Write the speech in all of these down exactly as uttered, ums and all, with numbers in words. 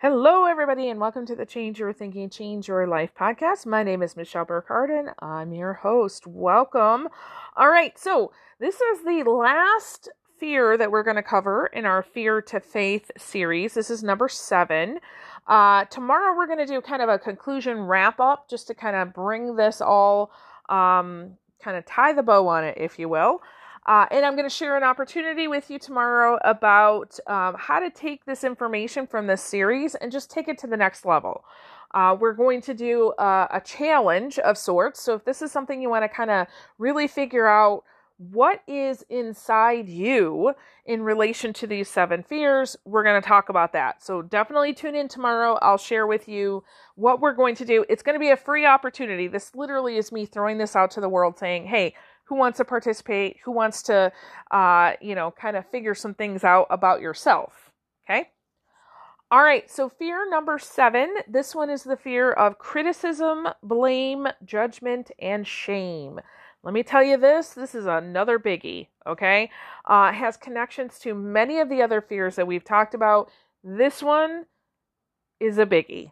Hello, everybody, and welcome to the Change Your Thinking, Change Your Life podcast. My name is Michelle Burkhard, and I'm your host. Welcome. All right, so this is the last fear that we're going to cover in our Fear to Faith series. This is number seven. Uh, tomorrow, we're going to do kind of a conclusion wrap-up just to kind of bring this all, um, kind of tie the bow on it, if you will. Uh, and I'm going to share an opportunity with you tomorrow about um, how to take this information from this series and just take it to the next level. Uh, we're going to do a, a challenge of sorts. So if this is something you want to kind of really figure out what is inside you in relation to these seven fears, we're going to talk about that. So definitely tune in tomorrow. I'll share with you what we're going to do. It's going to be a free opportunity. This literally is me throwing this out to the world saying, hey, who wants to participate, who wants to, uh, you know, kind of figure some things out about yourself, okay? All right, so fear number seven, this one is the fear of criticism, blame, judgment, and shame. Let me tell you this, this is another biggie, okay? Uh, it has connections to many of the other fears that we've talked about. This one is a biggie.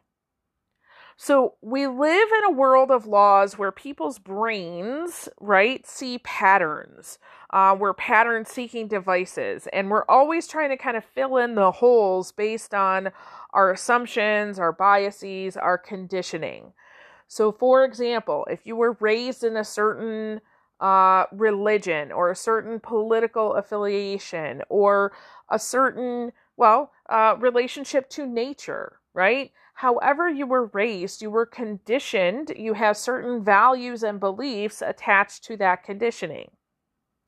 So we live in a world of laws where people's brains, right, see patterns. Uh, we're pattern-seeking devices, and we're always trying to kind of fill in the holes based on our assumptions, our biases, our conditioning. So for example, if you were raised in a certain uh, religion or a certain political affiliation or a certain, well, uh, relationship to nature, right? However you were raised, you were conditioned, you have certain values and beliefs attached to that conditioning,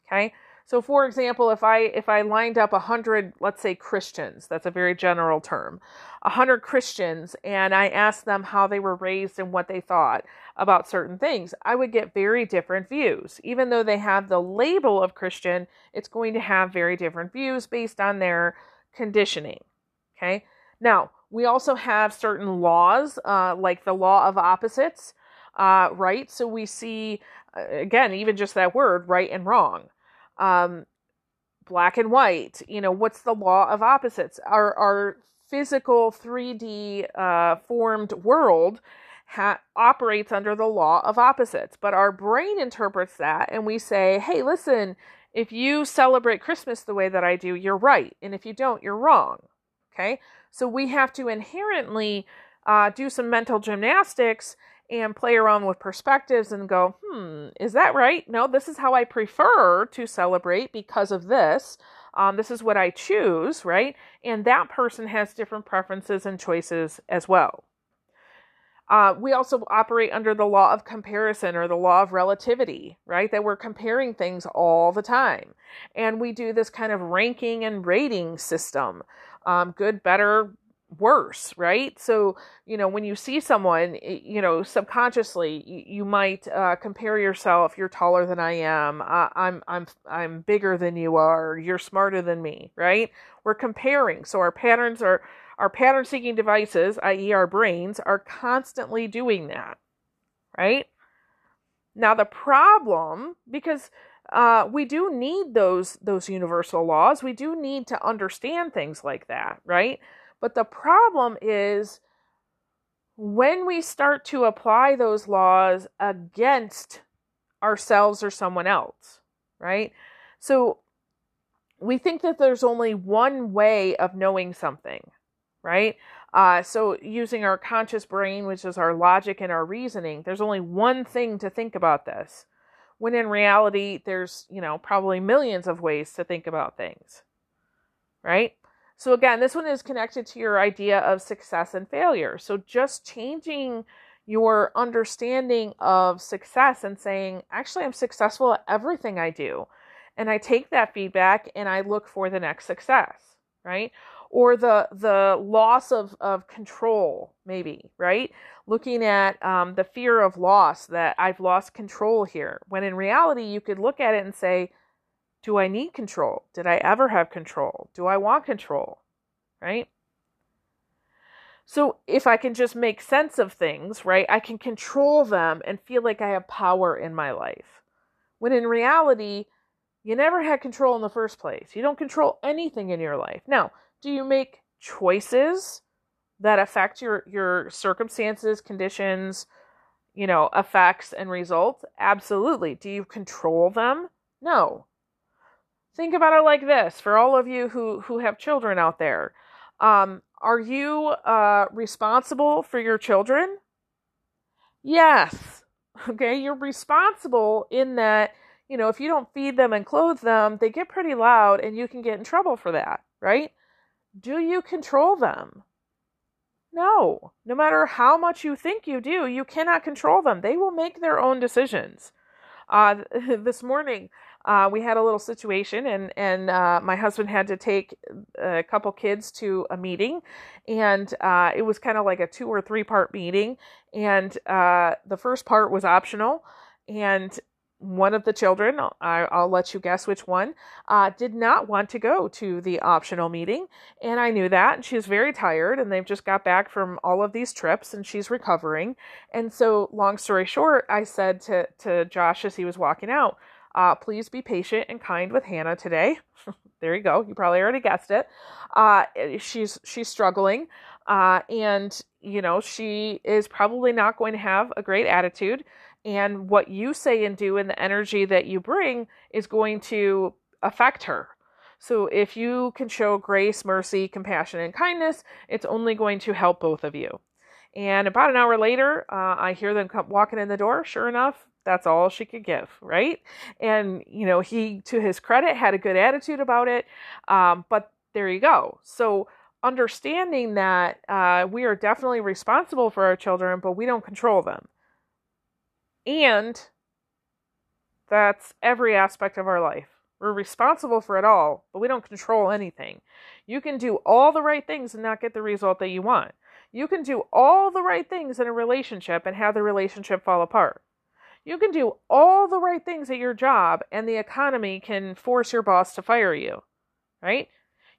okay? So for example, if I if I lined up one hundred, let's say Christians, that's a very general term, one hundred Christians, and I asked them how they were raised and what they thought about certain things, I would get very different views. Even though they have the label of Christian, it's going to have very different views based on their conditioning, okay? Now, we also have certain laws, uh, like the law of opposites, uh, right? So we see, again, even just that word, right and wrong, um, black and white. You know, what's the law of opposites? Our our physical three D uh, formed world ha- operates under the law of opposites, but our brain interprets that, and we say, hey, listen, if you celebrate Christmas the way that I do, you're right, and if you don't, you're wrong. Okay, so we have to inherently uh, do some mental gymnastics and play around with perspectives and go, hmm, is that right? No, this is how I prefer to celebrate because of this. Um, this is what I choose, right? And that person has different preferences and choices as well. Uh, we also operate under the law of comparison or the law of relativity, right? That we're comparing things all the time. And we do this kind of ranking and rating system. Um, good, better, worse, right? So, you know, when you see someone, you know, subconsciously, you, you might uh, compare yourself. You're taller than I am. Uh, I'm, I'm, I'm bigger than you are. You're smarter than me, right? We're comparing. So our patterns are, our pattern-seeking devices, that is our brains, are constantly doing that, right? Now the problem, because Uh, we do need those those universal laws. We do need to understand things like that, right? But the problem is when we start to apply those laws against ourselves or someone else, right? So we think that there's only one way of knowing something, right? Uh, so using our conscious brain, which is our logic and our reasoning, there's only one thing to think about this. When in reality, there's, you know, probably millions of ways to think about things, right? So again, this one is connected to your idea of success and failure. So just changing your understanding of success and saying, actually, I'm successful at everything I do. And I take that feedback and I look for the next success, right? Or the the loss of, of control, maybe, right? Looking at um, the fear of loss, that I've lost control here. When in reality, you could look at it and say, do I need control? Did I ever have control? Do I want control, right? So if I can just make sense of things, right, I can control them and feel like I have power in my life. When in reality, you never had control in the first place. You don't control anything in your life. Now, do you make choices that affect your, your circumstances, conditions, you know, effects and results? Absolutely. Do you control them? No. Think about it like this. For all of you who, who have children out there, um, are you uh, responsible for your children? Yes. Okay. You're responsible in that, you know, if you don't feed them and clothe them, they get pretty loud and you can get in trouble for that, right? Do you control them? No. No matter how much you think you do, you cannot control them. They will make their own decisions. Uh, this morning, uh, we had a little situation and, and, uh, my husband had to take a couple kids to a meeting, and, uh, it was kind of like a two or three part meeting. And, uh, the first part was optional, and one of the children, I, I'll let you guess which one, uh, did not want to go to the optional meeting. And I knew that, and she was very tired, and they've just got back from all of these trips and she's recovering. And so long story short, I said to, to Josh as he was walking out, uh, please be patient and kind with Hannah today. There you go. You probably already guessed it. Uh, she's, she's struggling. Uh, and you know, she is probably not going to have a great attitude. And what you say and do and the energy that you bring is going to affect her. So if you can show grace, mercy, compassion, and kindness, it's only going to help both of you. And about an hour later, uh, I hear them come walking in the door. Sure enough, that's all she could give, right? And, you know, he, to his credit, had a good attitude about it. Um, but there you go. So understanding that uh, we are definitely responsible for our children, but we don't control them. And that's every aspect of our life. We're responsible for it all, but we don't control anything. You can do all the right things and not get the result that you want. You can do all the right things in a relationship and have the relationship fall apart. You can do all the right things at your job and the economy can force your boss to fire you, right?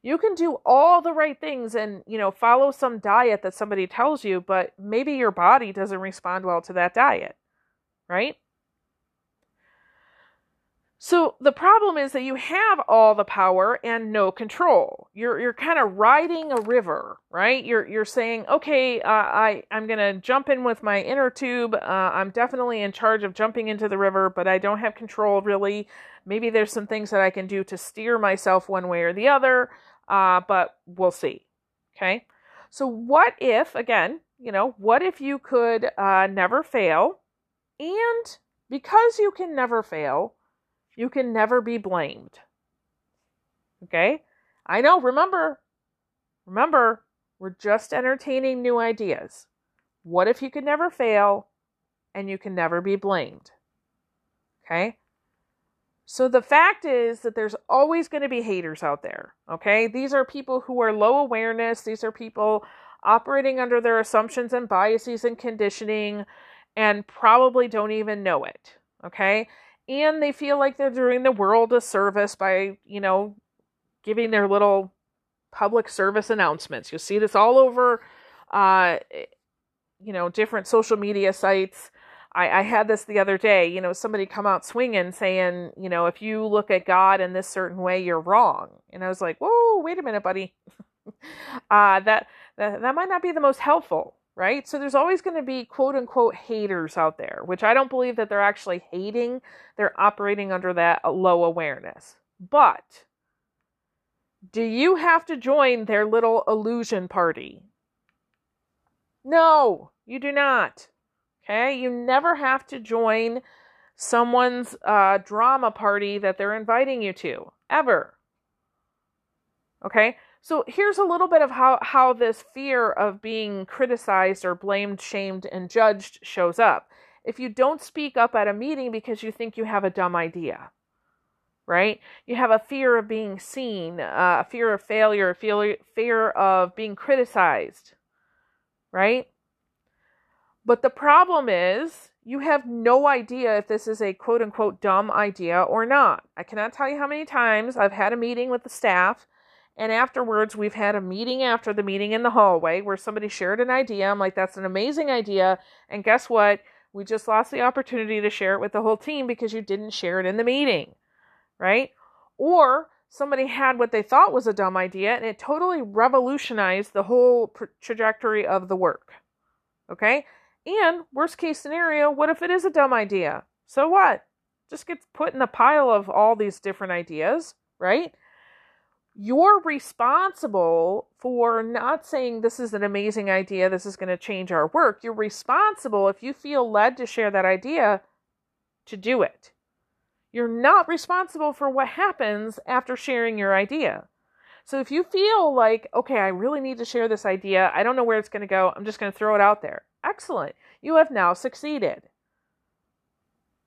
You can do all the right things and, you know, follow some diet that somebody tells you, but maybe your body doesn't respond well to that diet. Right? So the problem is that you have all the power and no control. You're you're kind of riding a river, right? You're you're saying, okay, uh, I I'm gonna jump in with my inner tube. Uh, I'm definitely in charge of jumping into the river, but I don't have control really. Maybe there's some things that I can do to steer myself one way or the other, uh, but we'll see. Okay. So what if, again, you know, what if you could uh, never fail? And because you can never fail, you can never be blamed. Okay? I know, remember, remember, we're just entertaining new ideas. What if you could never fail and you can never be blamed? Okay? So the fact is that there's always going to be haters out there. Okay? These are people who are low awareness. These are people operating under their assumptions and biases and conditioning, and probably don't even know it, okay? And they feel like they're doing the world a service by, you know, giving their little public service announcements. You'll see this all over, uh, you know, different social media sites. I, I had this the other day, you know, somebody come out swinging saying, you know, if you look at God in this certain way, you're wrong. And I was like, whoa, wait a minute, buddy. uh, that, that, that might not be the most helpful. Right? So there's always going to be quote unquote haters out there, which I don't believe that they're actually hating. They're operating under that low awareness. But do you have to join their little illusion party? No, you do not. Okay. You never have to join someone's uh, drama party that they're inviting you to, ever. Okay. So here's a little bit of how, how this fear of being criticized or blamed, shamed, and judged shows up. If you don't speak up at a meeting because you think you have a dumb idea, right? You have a fear of being seen, uh, a fear of failure, a fear of being criticized, right? But the problem is you have no idea if this is a quote-unquote dumb idea or not. I cannot tell you how many times I've had a meeting with the staff, and afterwards, we've had a meeting after the meeting in the hallway where somebody shared an idea. I'm like, that's an amazing idea. And guess what? We just lost the opportunity to share it with the whole team because you didn't share it in the meeting, right? Or somebody had what they thought was a dumb idea, and it totally revolutionized the whole trajectory of the work. Okay? And worst case scenario, what if it is a dumb idea? So what? Just gets put in a pile of all these different ideas, right? You're responsible for not saying this is an amazing idea, this is going to change our work. You're responsible if you feel led to share that idea to do it. You're not responsible for what happens after sharing your idea. So if you feel like, okay, I really need to share this idea, I don't know where it's going to go, I'm just going to throw it out there. Excellent. You have now succeeded.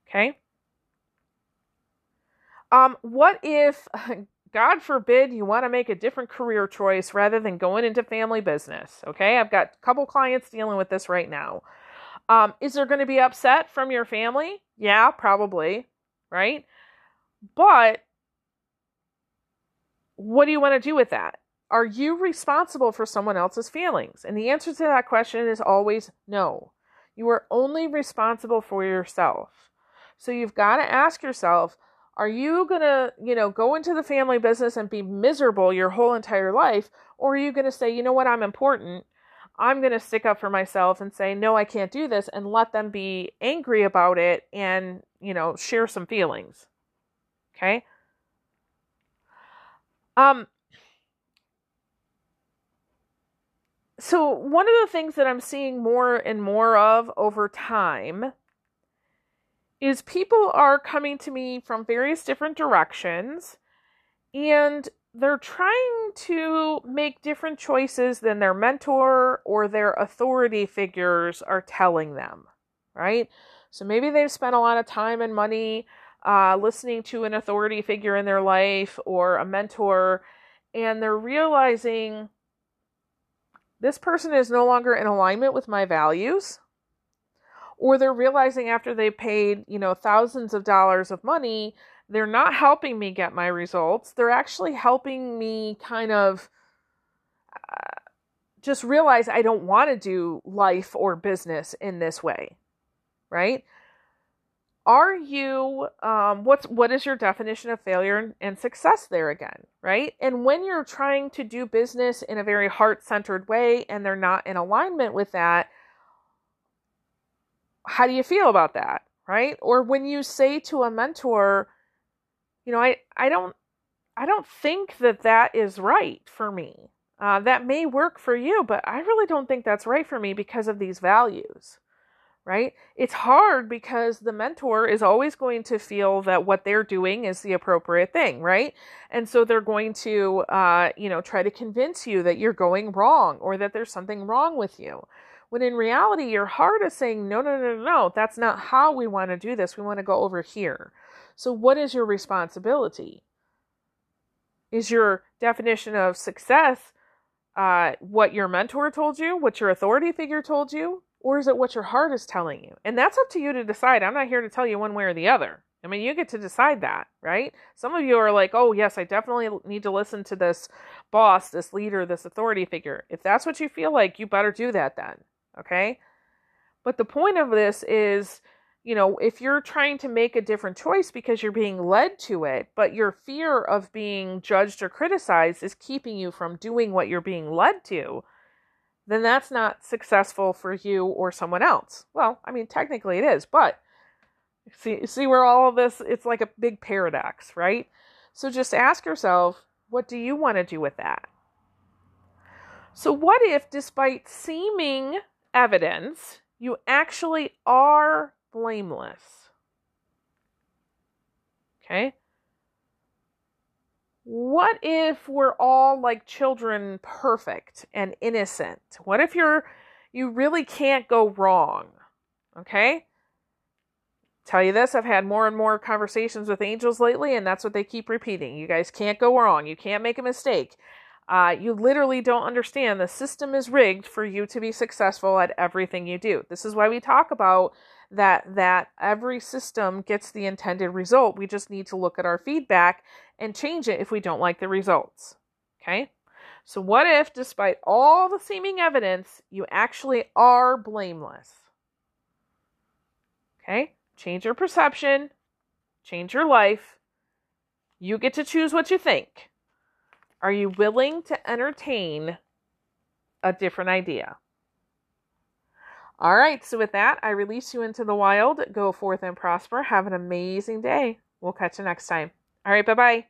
Okay? Um, what if, God forbid, you want to make a different career choice rather than going into family business? Okay? I've got a couple clients dealing with this right now. Um, is there going to be upset from your family? Yeah, probably. Right? But what do you want to do with that? Are you responsible for someone else's feelings? And the answer to that question is always no. You are only responsible for yourself. So you've got to ask yourself, are you going to, you know, go into the family business and be miserable your whole entire life? Or are you going to say, you know what, I'm important. I'm going to stick up for myself and say, no, I can't do this, and let them be angry about it and, you know, share some feelings. Okay. Um, so one of the things that I'm seeing more and more of over time is people are coming to me from various different directions, and they're trying to make different choices than their mentor or their authority figures are telling them, right? So maybe they've spent a lot of time and money uh, listening to an authority figure in their life or a mentor, and they're realizing this person is no longer in alignment with my values, or they're realizing after they paid, you know, thousands of dollars of money, they're not helping me get my results. They're actually helping me kind of uh, just realize I don't want to do life or business in this way, right? Are you, um, what's, what is your definition of failure and, and success there again, right? And when you're trying to do business in a very heart-centered way and they're not in alignment with that, how do you feel about that, right? Or when you say to a mentor, you know, I, I don't, I don't think that that is right for me. Uh, that may work for you, but I really don't think that's right for me because of these values, right? It's hard because the mentor is always going to feel that what they're doing is the appropriate thing, right? And so they're going to, uh, you know, try to convince you that you're going wrong or that there's something wrong with you. When in reality, your heart is saying, no, no, no, no, no, that's not how we want to do this. We want to go over here. So what is your responsibility? Is your definition of success uh, what your mentor told you, what your authority figure told you, or is it what your heart is telling you? And that's up to you to decide. I'm not here to tell you one way or the other. I mean, you get to decide that, right? Some of you are like, oh, yes, I definitely need to listen to this boss, this leader, this authority figure. If that's what you feel like, you better do that then, okay? But the point of this is, you know, if you're trying to make a different choice because you're being led to it, but your fear of being judged or criticized is keeping you from doing what you're being led to, then that's not successful for you or someone else. Well, I mean, technically it is, but see, see where all of this, it's like a big paradox, right? So just ask yourself, what do you want to do with that? So what if, despite seeming evidence, you actually are blameless? Okay. What if we're all like children, perfect and innocent? What if you're you really can't go wrong? Okay? Tell you this, I've had more and more conversations with angels lately, and that's what they keep repeating. You guys can't go wrong. You can't make a mistake. Uh, you literally don't understand. The system is rigged for you to be successful at everything you do. This is why we talk about that, that every system gets the intended result. We just need to look at our feedback and change it if we don't like the results. Okay? So what if, despite all the seeming evidence, you actually are blameless? Okay? Change your perception. Change your life. You get to choose what you think. Are you willing to entertain a different idea? All right, so with that, I release you into the wild. Go forth and prosper. Have an amazing day. We'll catch you next time. All right, bye-bye.